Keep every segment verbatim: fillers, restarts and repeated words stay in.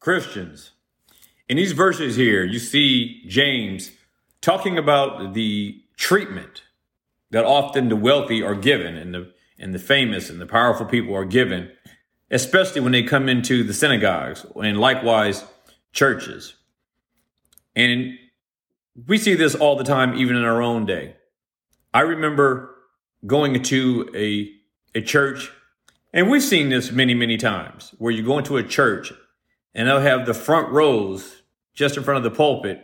Christians. In these verses here, you see James talking about the treatment that often the wealthy are given and the and the famous and the powerful people are given, especially when they come into the synagogues and likewise churches. And we see this all the time, even in our own day. I remember going to a a church, and we've seen this many, many times, where you go into a church and they'll have the front rows just in front of the pulpit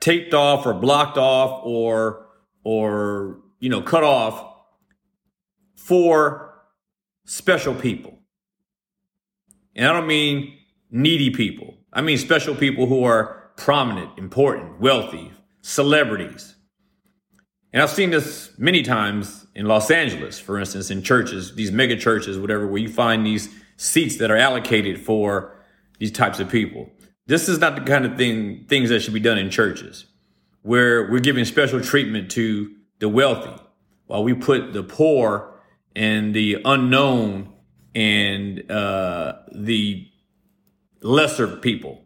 taped off or blocked off or, or you know, cut off for special people. And I don't mean needy people. I mean special people who are prominent, important, wealthy, celebrities. And I've seen this many times in Los Angeles, for instance, in churches, these mega churches, whatever, where you find these seats that are allocated for these types of people. This is not the kind of thing, things that should be done in churches, where we're giving special treatment to the wealthy while we put the poor and the unknown and uh, the lesser people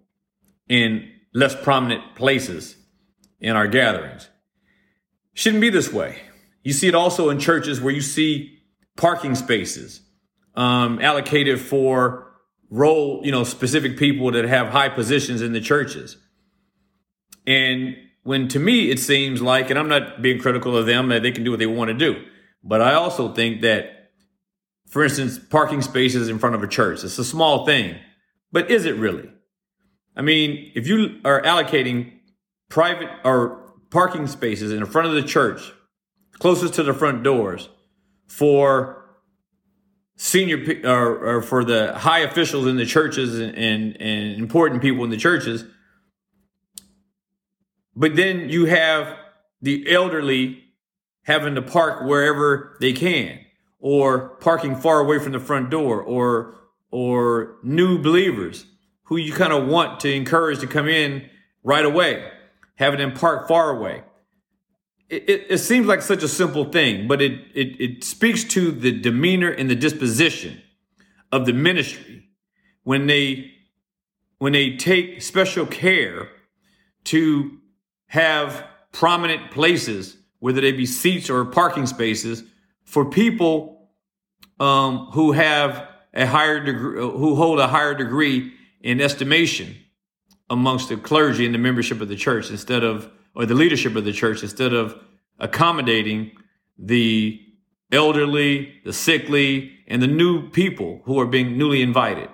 in less prominent places in our gatherings. Shouldn't be this way. You see it also in churches where you see parking spaces um, allocated for role, you know, specific people that have high positions in the churches. And when to me, it seems like, and I'm not being critical of them, that they can do what they want to do. But I also think that, for instance, parking spaces in front of a church, it's a small thing, but is it really? I mean, if you are allocating private or parking spaces in front of the church, closest to the front doors, for senior or, or for the high officials in the churches and, and, and important people in the churches, but then you have the elderly having to park wherever they can, or parking far away from the front door, or or new believers who you kind of want to encourage to come in right away, having them park far away. It, it, it seems like such a simple thing, but it, it it speaks to the demeanor and the disposition of the ministry when they when they take special care to have prominent places, whether they be seats or parking spaces, for people um, who have a higher degree, who hold a higher degree in estimation amongst the clergy and the membership of the church, instead of, or the leadership of the church, instead of accommodating the elderly, the sickly, and the new people who are being newly invited.